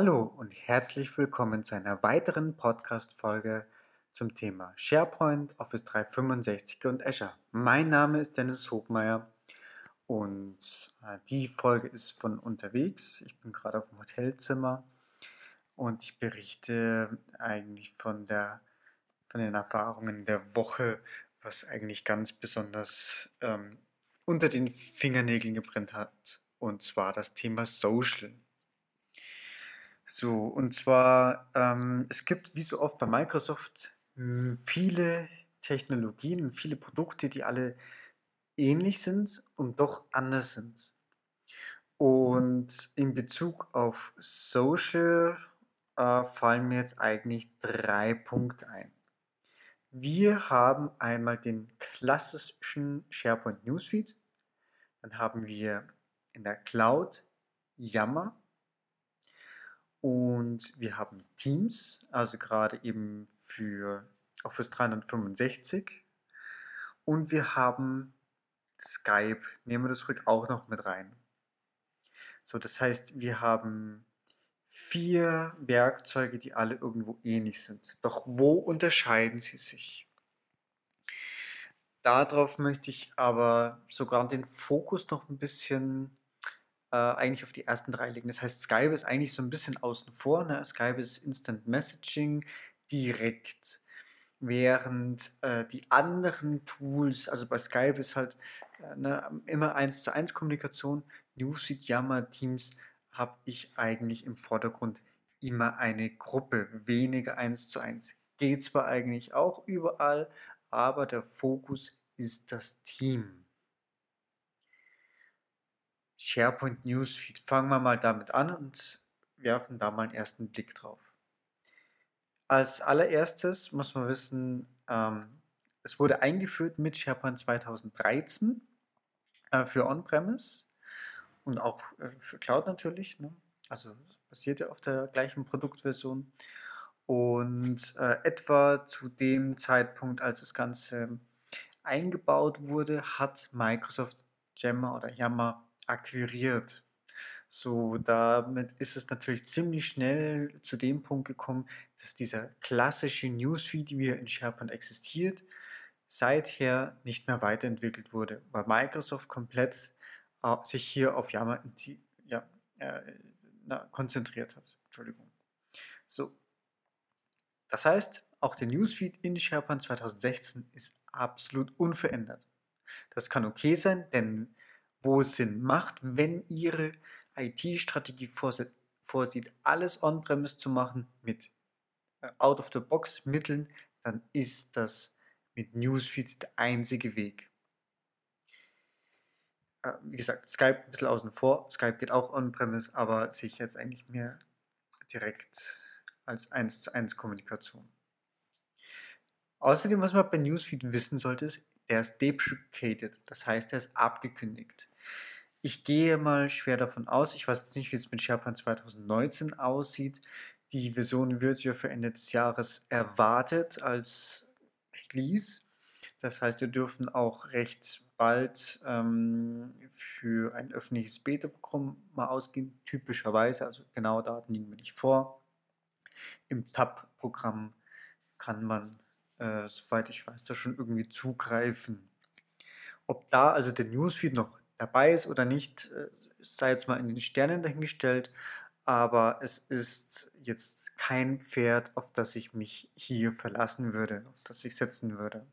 Hallo und herzlich willkommen zu einer weiteren Podcast-Folge zum Thema SharePoint, Office 365 und Azure. Mein Name ist Dennis Hochmeier und die Folge ist von unterwegs. Ich bin gerade auf dem Hotelzimmer und ich berichte eigentlich von den Erfahrungen der Woche, was eigentlich ganz besonders unter den Fingernägeln gebrannt hat, und zwar das Thema Social. So, und zwar, es gibt wie so oft bei Microsoft viele Technologien und viele Produkte, die alle ähnlich sind und doch anders sind. Und in Bezug auf Social fallen mir jetzt eigentlich 3 Punkte ein. Wir haben einmal den klassischen SharePoint Newsfeed, dann haben wir in der Cloud Yammer, und wir haben Teams, also gerade eben für Office 365. Und wir haben Skype, nehmen wir das ruhig auch noch mit rein. So, das heißt, wir haben 4 Werkzeuge, die alle irgendwo ähnlich sind. Doch wo unterscheiden sie sich? Darauf möchte ich aber sogar den Fokus noch ein bisschen eigentlich auf die ersten 3 legen. Das heißt, Skype ist eigentlich so ein bisschen außen vor. Ne? Skype ist Instant Messaging direkt, während die anderen Tools, also bei Skype ist halt immer 1:1 Kommunikation. Newsfeed, Yammer, Teams habe ich eigentlich im Vordergrund immer eine Gruppe, weniger 1:1. Geht zwar eigentlich auch überall, aber der Fokus ist das Team. SharePoint Newsfeed. Fangen wir mal damit an und werfen da mal einen ersten Blick drauf. Als allererstes muss man wissen, es wurde eingeführt mit SharePoint 2013 für On-Premise und auch für Cloud natürlich. Ne? Also basiert ja auf der gleichen Produktversion. Und etwa zu dem Zeitpunkt, als das Ganze eingebaut wurde, hat Microsoft Yammer akquiriert. So, damit ist es natürlich ziemlich schnell zu dem Punkt gekommen, dass dieser klassische Newsfeed, wie er in SharePoint existiert, seither nicht mehr weiterentwickelt wurde, weil Microsoft komplett sich hier auf Yammer konzentriert hat. Entschuldigung. So, das heißt, auch der Newsfeed in SharePoint 2016 ist absolut unverändert. Das kann okay sein, denn wo es Sinn macht, wenn Ihre IT-Strategie vorsieht, alles on-premise zu machen mit Out-of-the-Box-Mitteln, dann ist das mit Newsfeed der einzige Weg. Wie gesagt, Skype ein bisschen außen vor, Skype geht auch on-premise, aber sehe ich jetzt eigentlich mehr direkt als 1:1 Kommunikation. Außerdem, was man bei Newsfeed wissen sollte, ist, er ist deprecated, das heißt, er ist abgekündigt. Ich gehe mal schwer davon aus, ich weiß jetzt nicht, wie es mit SharePoint 2019 aussieht. Die Version wird ja für Ende des Jahres erwartet als Release. Das heißt, wir dürfen auch recht bald für ein öffentliches Beta-Programm mal ausgehen, typischerweise, also genaue Daten liegen mir nicht vor. Im Tab-Programm kann man, soweit ich weiß, da schon irgendwie zugreifen. Ob da also der Newsfeed noch dabei ist oder nicht, sei jetzt mal in den Sternen dahingestellt, aber es ist jetzt kein Pferd, auf das ich mich hier verlassen würde, auf das ich setzen würde.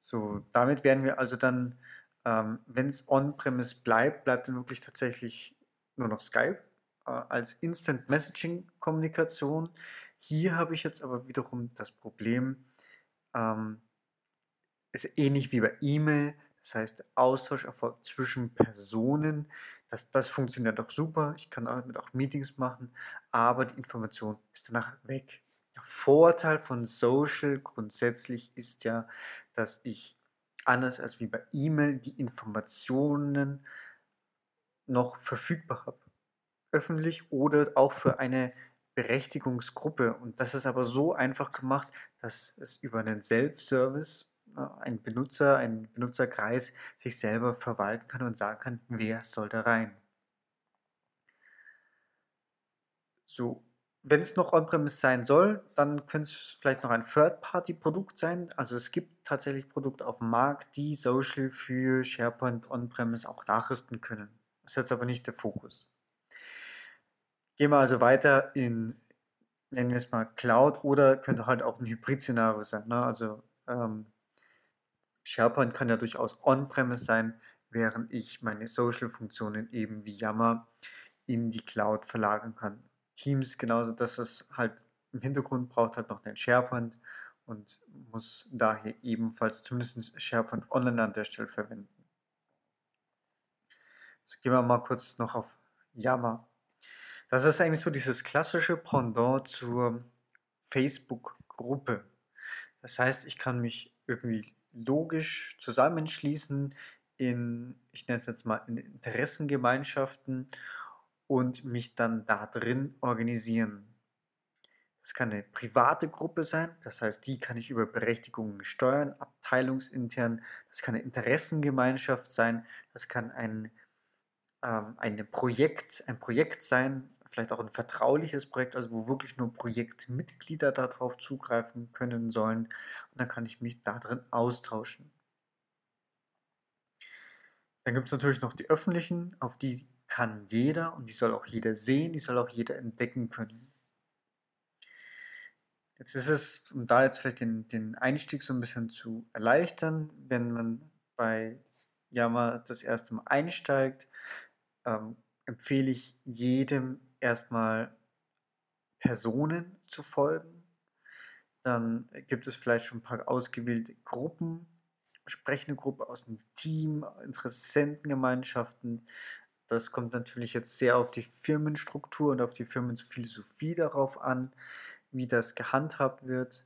So, damit werden wir also dann, wenn es on-premise bleibt dann wirklich tatsächlich nur noch Skype als Instant-Messaging-Kommunikation. Hier habe ich jetzt aber wiederum das Problem, ist ähnlich wie bei E-Mail, das heißt, Austausch erfolgt zwischen Personen, das funktioniert doch super, ich kann damit auch Meetings machen, aber die Information ist danach weg. Der Vorteil von Social grundsätzlich ist ja, dass ich anders als wie bei E-Mail die Informationen noch verfügbar habe, öffentlich oder auch für eine Berechtigungsgruppe, und das ist aber so einfach gemacht, dass es über einen Self-Service, ein Benutzerkreis sich selber verwalten kann und sagen kann, wer soll da rein. So, wenn es noch On-Premise sein soll, dann könnte es vielleicht noch ein Third-Party-Produkt sein. Also es gibt tatsächlich Produkte auf dem Markt, die Social für SharePoint On-Premise auch nachrüsten können. Das ist jetzt aber nicht der Fokus. Gehen wir also weiter in, nennen wir es mal Cloud, oder könnte halt auch ein Hybrid-Szenario sein. Ne? Also SharePoint kann ja durchaus On-Premise sein, während ich meine Social-Funktionen eben wie Yammer in die Cloud verlagern kann. Teams genauso, dass es halt im Hintergrund braucht halt noch den SharePoint und muss daher ebenfalls zumindest SharePoint Online an der Stelle verwenden. So, gehen wir mal kurz noch auf Yammer. Das ist eigentlich so dieses klassische Pendant zur Facebook-Gruppe. Das heißt, ich kann mich irgendwie logisch zusammenschließen in, ich nenne es jetzt mal, in Interessengemeinschaften und mich dann da drin organisieren. Das kann eine private Gruppe sein, das heißt, die kann ich über Berechtigungen steuern, abteilungsintern. Das kann eine Interessengemeinschaft sein, das kann ein Projekt sein, vielleicht auch ein vertrauliches Projekt, also wo wirklich nur Projektmitglieder darauf zugreifen können sollen. Und dann kann ich mich da drin austauschen. Dann gibt es natürlich noch die öffentlichen, auf die kann jeder und die soll auch jeder sehen, die soll auch jeder entdecken können. Jetzt ist es, um da jetzt vielleicht den Einstieg so ein bisschen zu erleichtern, wenn man bei Yammer das erste Mal einsteigt, empfehle ich jedem erstmal Personen zu folgen. Dann gibt es vielleicht schon ein paar ausgewählte Gruppen, sprechende Gruppe aus dem Team, Interessentengemeinschaften. Das kommt natürlich jetzt sehr auf die Firmenstruktur und auf die Firmenphilosophie darauf an, wie das gehandhabt wird,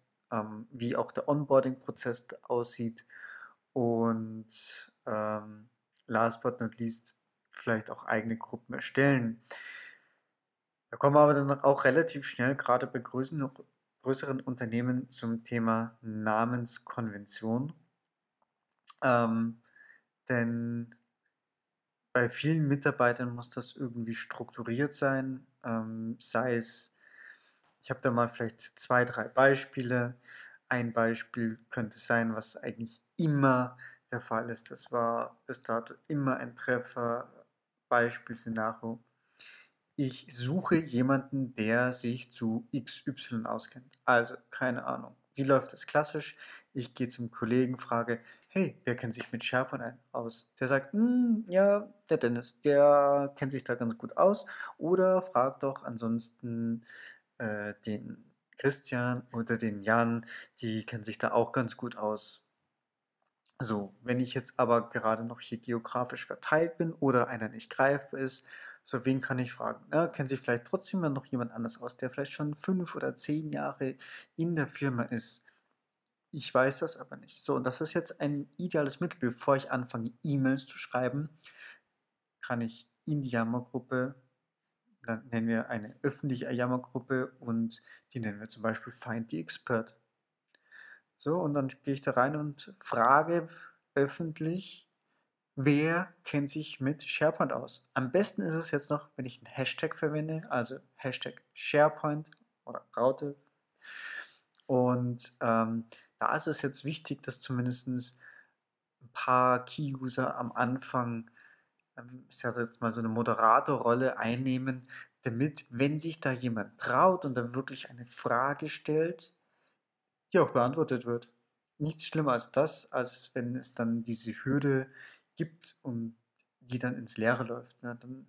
wie auch der Onboarding-Prozess aussieht und last but not least vielleicht auch eigene Gruppen erstellen. Da kommen wir aber dann auch relativ schnell, gerade bei größeren Unternehmen, zum Thema Namenskonvention. Denn bei vielen Mitarbeitern muss das irgendwie strukturiert sein, sei es, ich habe da mal vielleicht 2, 3 Beispiele. Ein Beispiel könnte sein, was eigentlich immer der Fall ist, das war bis dato immer ein Treffer-Beispiel-Szenario. Ich suche jemanden, der sich zu XY auskennt, also keine Ahnung. Wie läuft das klassisch? Ich gehe zum Kollegen, frage, hey, wer kennt sich mit SharePoint aus? Der sagt, ja, der Dennis, der kennt sich da ganz gut aus. Oder frag doch ansonsten den Christian oder den Jan, die kennen sich da auch ganz gut aus. So, wenn ich jetzt aber gerade noch hier geografisch verteilt bin oder einer nicht greifbar ist, so wen kann ich fragen? Na, kennt sich vielleicht trotzdem noch jemand anders aus, der vielleicht schon 5 oder 10 Jahre in der Firma ist. Ich weiß das aber nicht. So, und das ist jetzt ein ideales Mittel. Bevor ich anfange, E-Mails zu schreiben, kann ich in die Yammer-Gruppe, dann nennen wir eine öffentliche Yammer-Gruppe und die nennen wir zum Beispiel Find the Expert. So, und dann gehe ich da rein und frage öffentlich, wer kennt sich mit SharePoint aus? Am besten ist es jetzt noch, wenn ich einen Hashtag verwende, also Hashtag SharePoint oder Raute. Und da ist es jetzt wichtig, dass zumindest ein paar Key-User am Anfang, ich sage jetzt mal, so eine Moderatorrolle einnehmen, damit, wenn sich da jemand traut und dann wirklich eine Frage stellt, die auch beantwortet wird. Nichts schlimmer als das, als wenn es dann diese Hürde gibt und die dann ins Leere läuft. Na, dann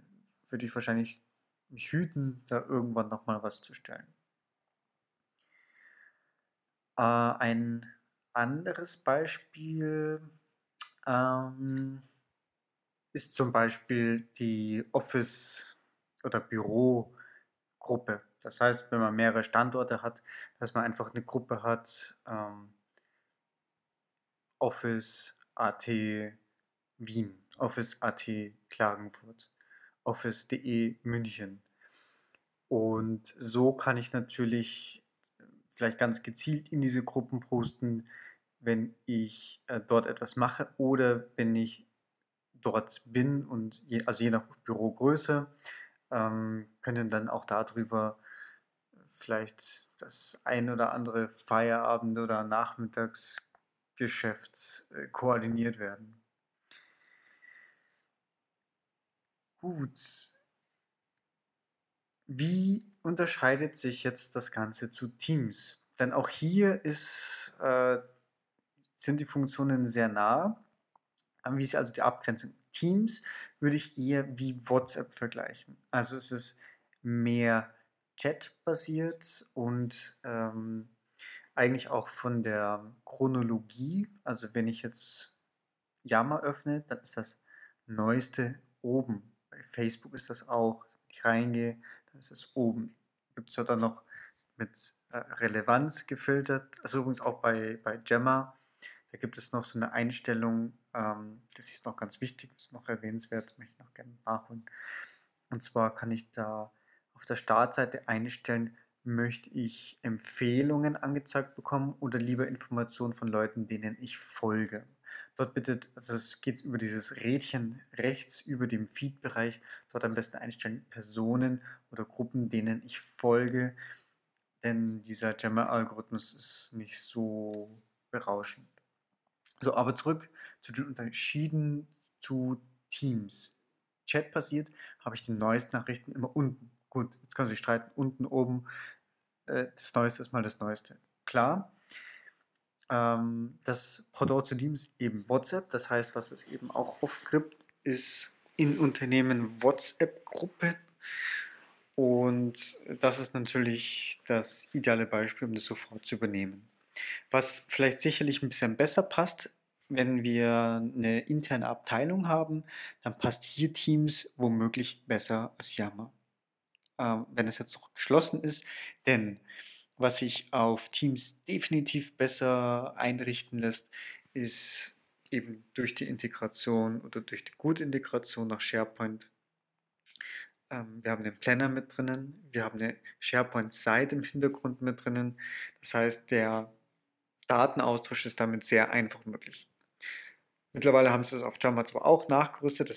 würde ich wahrscheinlich mich hüten, da irgendwann nochmal was zu stellen. Ein anderes Beispiel ist zum Beispiel die Office- oder Bürogruppe. Das heißt, wenn man mehrere Standorte hat, dass man einfach eine Gruppe hat, Office AT Wien, Office AT Klagenfurt, Office.de München. Und so kann ich natürlich vielleicht ganz gezielt in diese Gruppen posten, wenn ich dort etwas mache oder wenn ich dort bin, und je nach Bürogröße können dann auch darüber vielleicht das ein oder andere Feierabend- oder Nachmittagsgeschäft koordiniert werden. Gut. Wie unterscheidet sich jetzt das Ganze zu Teams? Denn auch hier sind die Funktionen sehr nah. Wie ist also die Abgrenzung? Teams würde ich eher wie WhatsApp vergleichen. Also es ist mehr Chat-basiert und eigentlich auch von der Chronologie. Also wenn ich jetzt Yammer öffne, dann ist das Neueste oben. Bei Facebook ist das auch. Wenn ich reingehe, dann ist es oben. Gibt es ja dann noch mit Relevanz gefiltert. Also übrigens auch bei Yammer. Da gibt es noch so eine Einstellung, das ist noch ganz wichtig, das ist noch erwähnenswert, möchte ich noch gerne nachholen. Und zwar kann ich da auf der Startseite einstellen, möchte ich Empfehlungen angezeigt bekommen oder lieber Informationen von Leuten, denen ich folge. Dort bitte, also es geht über dieses Rädchen rechts über dem Feed-Bereich, dort am besten einstellen Personen oder Gruppen, denen ich folge, denn dieser Yammer-Algorithmus ist nicht so berauschend. So, aber zurück zu den Unterschieden zu Teams. Chat passiert, habe ich die neuesten Nachrichten immer unten. Gut, jetzt können Sie streiten, unten, oben. Das Neueste ist mal das Neueste. Klar, das Pendant zu Teams eben WhatsApp. Das heißt, was es eben auch oft gibt, ist in Unternehmen WhatsApp-Gruppe. Und das ist natürlich das ideale Beispiel, um das sofort zu übernehmen. Was vielleicht sicherlich ein bisschen besser passt, wenn wir eine interne Abteilung haben, dann passt hier Teams womöglich besser als Yammer. Wenn es jetzt noch geschlossen ist, denn was sich auf Teams definitiv besser einrichten lässt, ist eben durch die Integration oder durch die gute Integration nach SharePoint. Wir haben den Planner mit drinnen, wir haben eine SharePoint-Seite im Hintergrund mit drinnen, das heißt, der Datenaustausch ist damit sehr einfach möglich. Mittlerweile haben sie es auf Yammer zwar auch nachgerüstet,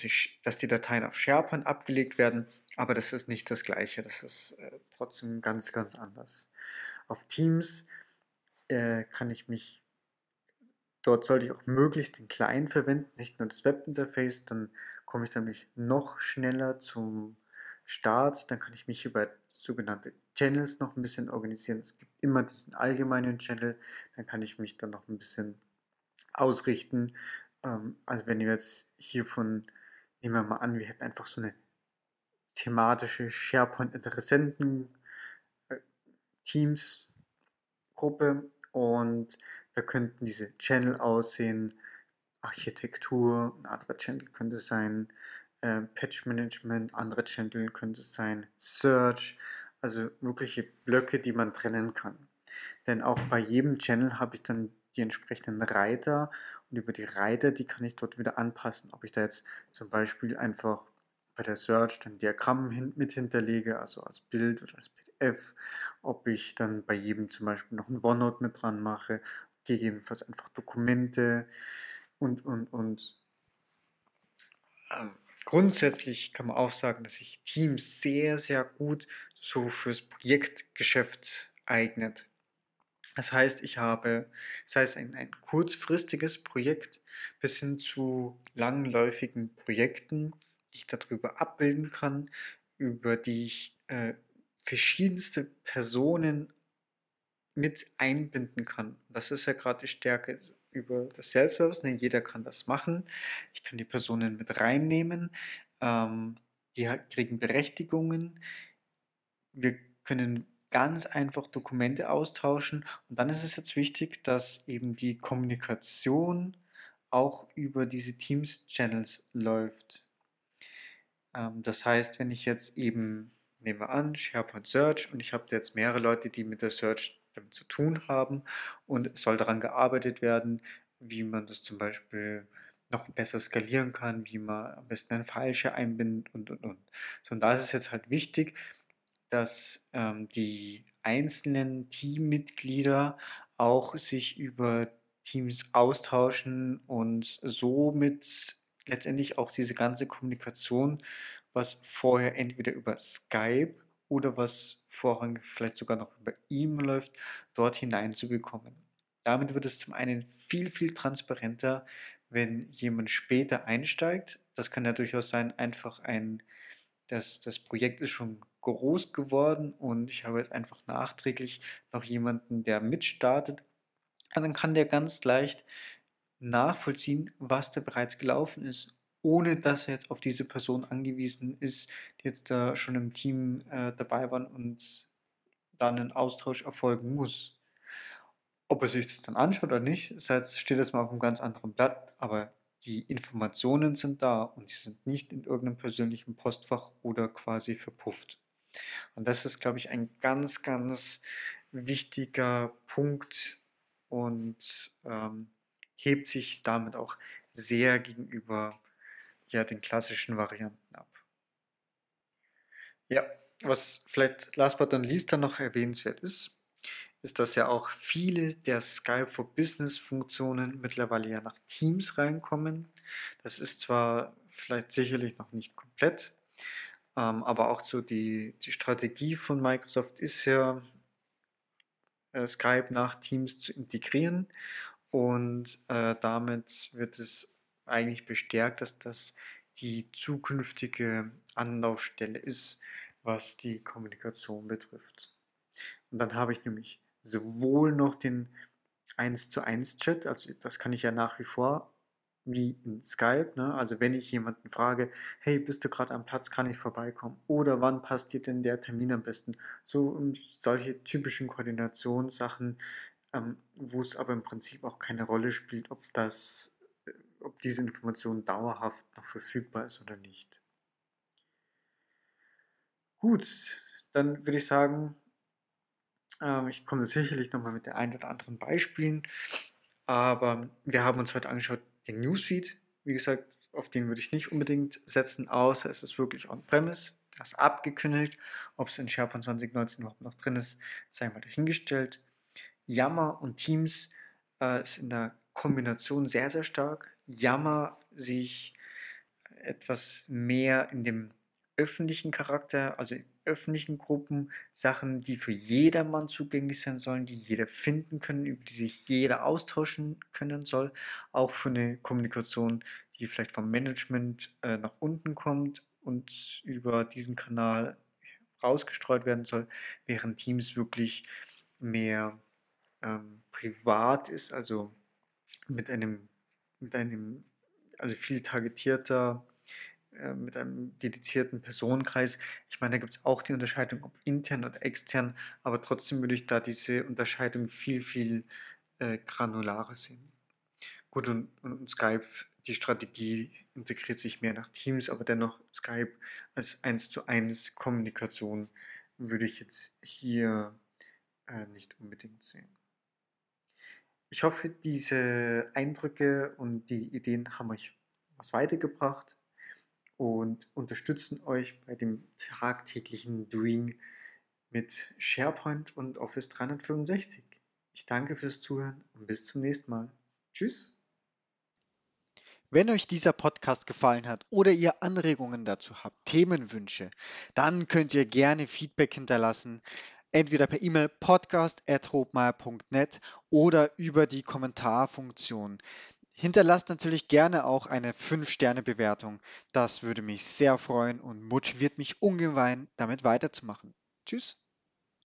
dass die Dateien auf SharePoint abgelegt werden, aber das ist nicht das Gleiche, das ist trotzdem ganz, ganz anders. Auf Teams dort sollte ich auch möglichst den Client verwenden, nicht nur das Webinterface, dann komme ich nämlich noch schneller zum Start, dann kann ich mich über sogenannte Channels noch ein bisschen organisieren. Es gibt immer diesen allgemeinen Channel, dann kann ich mich dann noch ein bisschen ausrichten. Also wenn wir jetzt nehmen wir mal an, wir hätten einfach so eine thematische SharePoint-Interessenten-Teams-Gruppe und da könnten diese Channel aussehen, Architektur, ein anderer Channel könnte sein, Patch-Management, andere Channel könnte es sein, Search, also wirkliche Blöcke, die man trennen kann. Denn auch bei jedem Channel habe ich dann die entsprechenden Reiter und über die Reiter, die kann ich dort wieder anpassen. Ob ich da jetzt zum Beispiel einfach bei der Search dann Diagramm mit hinterlege, also als Bild oder als PDF, ob ich dann bei jedem zum Beispiel noch ein OneNote mit dran mache, gegebenenfalls einfach Dokumente und. Grundsätzlich kann man auch sagen, dass sich Teams sehr, sehr gut so fürs Projektgeschäft eignet. Das heißt ein kurzfristiges Projekt bis hin zu langläufigen Projekten, die ich darüber abbilden kann, über die ich verschiedenste Personen mit einbinden kann. Das ist ja gerade die Stärke über das Self-Service, denn jeder kann das machen. Ich kann die Personen mit reinnehmen, die kriegen Berechtigungen. Wir können ganz einfach Dokumente austauschen und dann ist es jetzt wichtig, dass eben die Kommunikation auch über diese Teams-Channels läuft. Das heißt, wenn ich jetzt eben, nehmen wir an, SharePoint Search und ich habe jetzt mehrere Leute, die mit der Search damit zu tun haben und es soll daran gearbeitet werden, wie man das zum Beispiel noch besser skalieren kann, wie man am besten einen File-Share einbindet und. So, und da ist es jetzt halt wichtig, dass die einzelnen Teammitglieder auch sich über Teams austauschen und somit letztendlich auch diese ganze Kommunikation, was vorher entweder über Skype oder was vorrangig vielleicht sogar noch über ihm läuft, dort hineinzubekommen. Damit wird es zum einen viel, viel transparenter, wenn jemand später einsteigt. Das kann ja durchaus sein, einfach das Projekt ist schon groß geworden und ich habe jetzt einfach nachträglich noch jemanden, der mitstartet. Und dann kann der ganz leicht nachvollziehen, was da bereits gelaufen ist, ohne dass er jetzt auf diese Person angewiesen ist, die jetzt da schon im Team dabei waren und dann ein Austausch erfolgen muss. Ob er sich das dann anschaut oder nicht, das steht jetzt mal auf einem ganz anderen Blatt, aber die Informationen sind da und sie sind nicht in irgendeinem persönlichen Postfach oder quasi verpufft. Und das ist, glaube ich, ein ganz, ganz wichtiger Punkt und hebt sich damit auch sehr gegenüber den klassischen Varianten ab. Ja, was vielleicht last but not least dann noch erwähnenswert ist, dass ja auch viele der Skype for Business Funktionen mittlerweile ja nach Teams reinkommen. Das ist zwar vielleicht sicherlich noch nicht komplett, aber auch so die Strategie von Microsoft ist ja, Skype nach Teams zu integrieren und damit wird es eigentlich bestärkt, dass das die zukünftige Anlaufstelle ist, was die Kommunikation betrifft. Und dann habe ich nämlich sowohl noch den 1:1 Chat, also das kann ich ja nach wie vor wie in Skype, ne? Also wenn ich jemanden frage, hey, bist du gerade am Platz, kann ich vorbeikommen? Oder wann passt dir denn der Termin am besten? So solche typischen Koordinationssachen, wo es aber im Prinzip auch keine Rolle spielt, ob diese Information dauerhaft noch verfügbar ist oder nicht. Gut, dann würde ich sagen, ich komme sicherlich nochmal mit den ein oder anderen Beispielen, aber wir haben uns heute angeschaut den Newsfeed, wie gesagt, auf den würde ich nicht unbedingt setzen, außer es ist wirklich on-premise, das ist abgekündigt, ob es in SharePoint 2019 überhaupt noch drin ist, sei mal dahingestellt. Yammer und Teams ist in der Kombination sehr, sehr stark. Yammer sehe ich etwas mehr in dem öffentlichen Charakter, also in öffentlichen Gruppen, Sachen, die für jedermann zugänglich sein sollen, die jeder finden können, über die sich jeder austauschen können soll, auch für eine Kommunikation, die vielleicht vom Management nach unten kommt und über diesen Kanal rausgestreut werden soll, während Teams wirklich mehr privat ist, also also viel targetierter, mit einem dedizierten Personenkreis. Ich meine, da gibt es auch die Unterscheidung, ob intern oder extern, aber trotzdem würde ich da diese Unterscheidung viel, viel granularer sehen. Gut, und Skype, die Strategie integriert sich mehr nach Teams, aber dennoch Skype als 1:1 Kommunikation würde ich jetzt hier nicht unbedingt sehen. Ich hoffe, diese Eindrücke und die Ideen haben euch was weitergebracht und unterstützen euch bei dem tagtäglichen Doing mit SharePoint und Office 365. Ich danke fürs Zuhören und bis zum nächsten Mal. Tschüss! Wenn euch dieser Podcast gefallen hat oder ihr Anregungen dazu habt, Themenwünsche, dann könnt ihr gerne Feedback hinterlassen. Entweder per E-Mail podcast@hochmeier.net oder über die Kommentarfunktion. Hinterlasst natürlich gerne auch eine 5-Sterne-Bewertung. Das würde mich sehr freuen und motiviert mich ungemein, damit weiterzumachen. Tschüss.